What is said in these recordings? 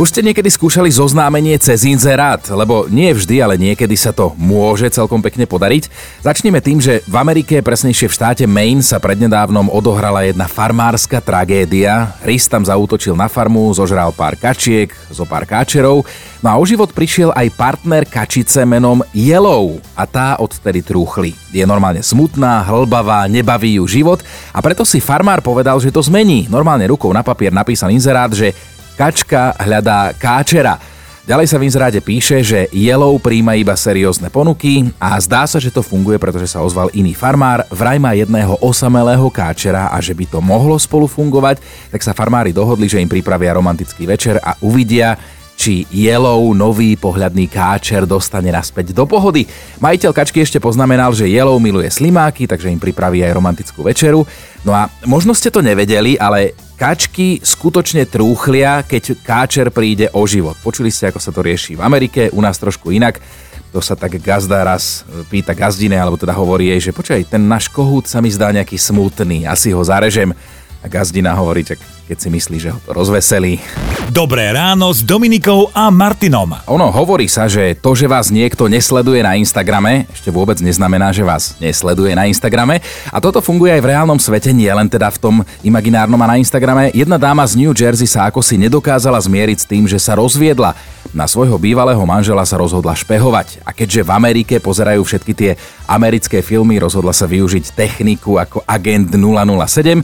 Už ste niekedy skúšali zoznámenie cez inzerát, lebo nie vždy, ale niekedy sa to môže celkom pekne podariť. Začneme tým, že v Amerike, presnejšie v štáte Maine, sa prednedávnom odohrala jedna farmárska tragédia. Rys tam zaútočil na farmu, zožral pár kačiek, zo pár káčerov. No a o život prišiel aj partner kačice menom Yellow a tá odtedy trúchli. Je normálne smutná, hlbavá, nebaví ju život a preto si farmár povedal, že to zmení. Normálne rukou na papier napísal inzerát, že kačka hľadá káčera. Ďalej sa v inzeráte píše, že Yellow príjma iba seriózne ponuky a zdá sa, že to funguje, pretože sa ozval iný farmár, vraj má jedného osamelého káčera a že by to mohlo spolu fungovať, tak sa farmári dohodli, že im pripravia romantický večer a uvidia, či Yellow, nový pohľadný káčer, dostane naspäť do pohody. Majiteľ kačky ešte poznamenal, že Yellow miluje slimáky, takže im pripraví aj romantickú večeru. No a možno ste to nevedeli, ale kačky skutočne trúchlia, keď káčer príde o život. Počuli ste, ako sa to rieši v Amerike, u nás trošku inak. To sa tak gazda raz pýta gazdine, alebo teda hovorí jej, že počkaj, ten náš kohút sa mi zdá nejaký smutný, asi ho zarežem. A gazdina hovorí, tak keď si myslí, že ho to rozveselí. Dobré ráno s Dominikou a Martinom. Ono, hovorí sa, že to, že vás niekto nesleduje na Instagrame, ešte vôbec neznamená, že vás nesleduje na Instagrame. A toto funguje aj v reálnom svete, nie len teda v tom imaginárnom a na Instagrame. Jedna dáma z New Jersey sa akosi nedokázala zmieriť s tým, že sa rozviedla. Na svojho bývalého manžela sa rozhodla špehovať. A keďže v Amerike pozerajú všetky tie americké filmy, rozhodla sa využiť techniku ako Agent 007.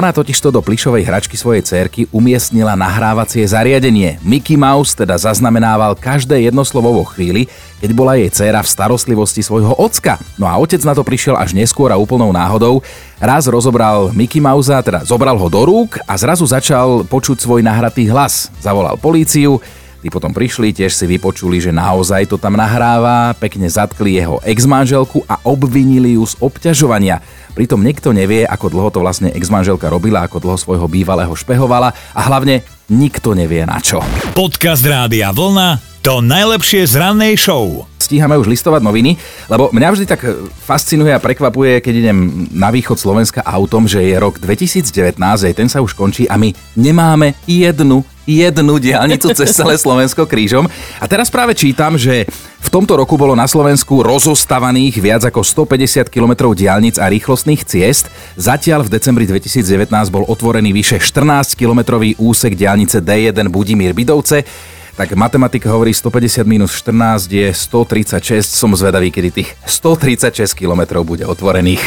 Ona totižto do plišovej hračky svojej dcérky umiestnila nahrávacie zariadenie. Mickey Mouse teda zaznamenával každé jedno slovo vo chvíli, keď bola jej dcéra v starostlivosti svojho ocka. No a otec na to prišiel až neskôr a úplnou náhodou. Raz rozobral Mickey Mousea, teda zobral ho do rúk a zrazu začal počuť svoj nahratý hlas. Zavolal políciu. Tí potom prišli, tiež si vypočuli, že naozaj to tam nahráva, pekne zatkli jeho ex-manželku a obvinili ju z obťažovania. Pritom nikto nevie, ako dlho to vlastne ex-manželka robila, ako dlho svojho bývalého špehovala a hlavne nikto nevie na čo. Podcast Rádia Vlna, to najlepšie z rannej show. Stíhame už listovať noviny, lebo mňa vždy tak fascinuje a prekvapuje, keď idem na východ Slovenska autom, že je rok 2019, aj ten sa už končí a my nemáme jednu diaľnicu cez celé Slovensko krížom. A teraz práve čítam, že v tomto roku bolo na Slovensku rozostavaných viac ako 150 km diaľnic a rýchlostných ciest. Zatiaľ v decembri 2019 bol otvorený vyše 14-kilometrový úsek diaľnice D1 Budimir-Bidovce. Tak matematika hovorí 150 minus 14 je 136. Som zvedavý, kedy tých 136 kilometrov bude otvorených.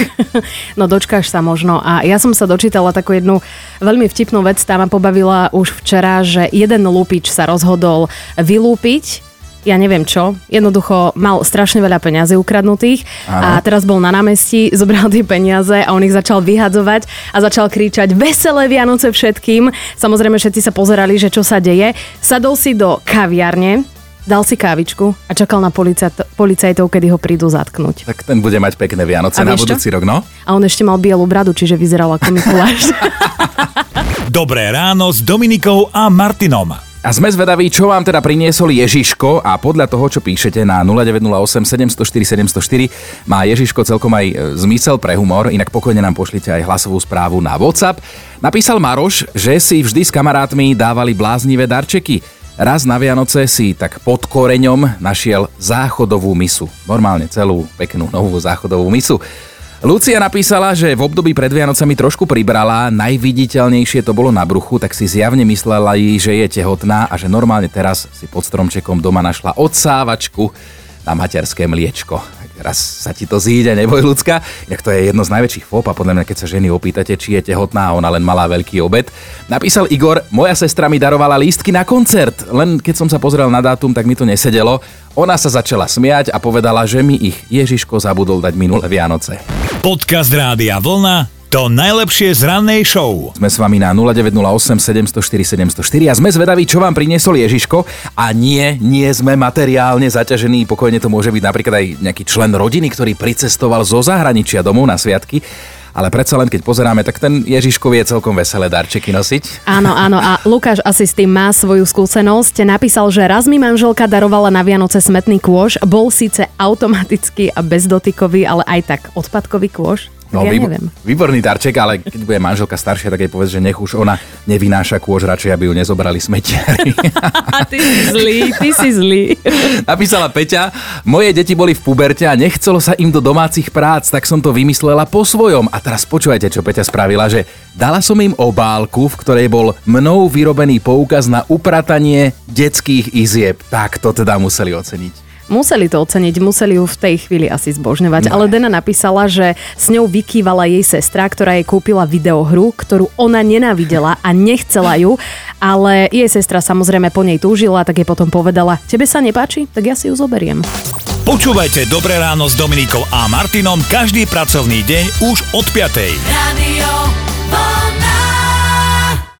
No dočkáš sa možno. A ja som sa dočítala takú jednu veľmi vtipnú vec. Tá ma pobavila už včera, že jeden lúpič sa rozhodol vylúpiť. Ja neviem čo, jednoducho mal strašne veľa peňazí ukradnutých. Aha. A teraz bol na námestí, zobral tie peniaze a on ich začal vyhadzovať a začal kričať veselé Vianoce všetkým. Samozrejme všetci sa pozerali, že čo sa deje. Sadol si do kaviarne, dal si kávičku a čakal na policajtov, kedy ho prídu zatknúť. Tak ten bude mať pekné Vianoce na budúci rok, no? A on ešte mal bielú bradu, čiže vyzeral ako Mikuláš. Dobré ráno s Dominikou a Martinom. A sme zvedaví, čo vám teda priniesol Ježiško a podľa toho, čo píšete na 0908 704 704, má Ježiško celkom aj zmysel pre humor, inak pokojne nám pošlite aj hlasovú správu na WhatsApp. Napísal Maroš, že si vždy s kamarátmi dávali bláznivé darčeky. Raz na Vianoce si tak pod koreňom našiel záchodovú misu. Normálne celú peknú novú záchodovú misu. Lucia napísala, že v období pred Vianocami trošku pribrala, najviditeľnejšie to bolo na bruchu, tak si zjavne myslela jej, že je tehotná a že normálne teraz si pod stromčekom doma našla odsávačku na materské mliečko. Raz sa ti to zíde, neboj ľudská. Inak to je jedno z najväčších fóp a podľa mňa, keď sa ženy opýtate, či je tehotná, ona len mala veľký obed. Napísal Igor, moja sestra mi darovala lístky na koncert, len keď som sa pozrel na dátum, tak mi to nesedelo. Ona sa začala smiať a povedala, že mi ich Ježiško zabudol dať minulé Vianoce. Podcast Rádia Vlna, to najlepšie z rannej show. Sme s vami na 0908 704 704 a sme zvedaví, čo vám priniesol Ježiško. A nie sme materiálne zaťažení. Pokojne to môže byť napríklad aj nejaký člen rodiny, ktorý pricestoval zo zahraničia domov na sviatky. Ale predsa len, keď pozeráme, tak ten Ježiško vie celkom veselé darčeky nosiť. Áno. A Lukáš asi s tým má svoju skúsenosť. Napísal, že raz mi manželka darovala na Vianoce smetný kôš. Bol síce automatický a bezdotykový, ale aj tak odpadkový kôš. No, ja neviem. Výborný darček, ale keď bude manželka staršia, tak jej povedz, že nech už ona nevynáša kôž, radšej aby ju nezobrali smetiari. Ty si zlý. Napísala Peťa, moje deti boli v puberte a nechcelo sa im do domácich prác, tak som to vymyslela po svojom. A teraz počúvajte, čo Peťa spravila, že dala som im obálku, v ktorej bol mnou vyrobený poukaz na upratanie detských izieb. Tak to teda museli oceniť. Museli to oceniť, museli ju v tej chvíli asi zbožňovať, ale Dena napísala, že s ňou vykývala jej sestra, ktorá jej kúpila videohru, ktorú ona nenávidela a nechcela ju, ale jej sestra samozrejme po nej túžila, tak jej potom povedala, tebe sa nepáči, tak ja si ju zoberiem. Počúvajte Dobré ráno s Dominikou a Martinom každý pracovný deň už od 5:00.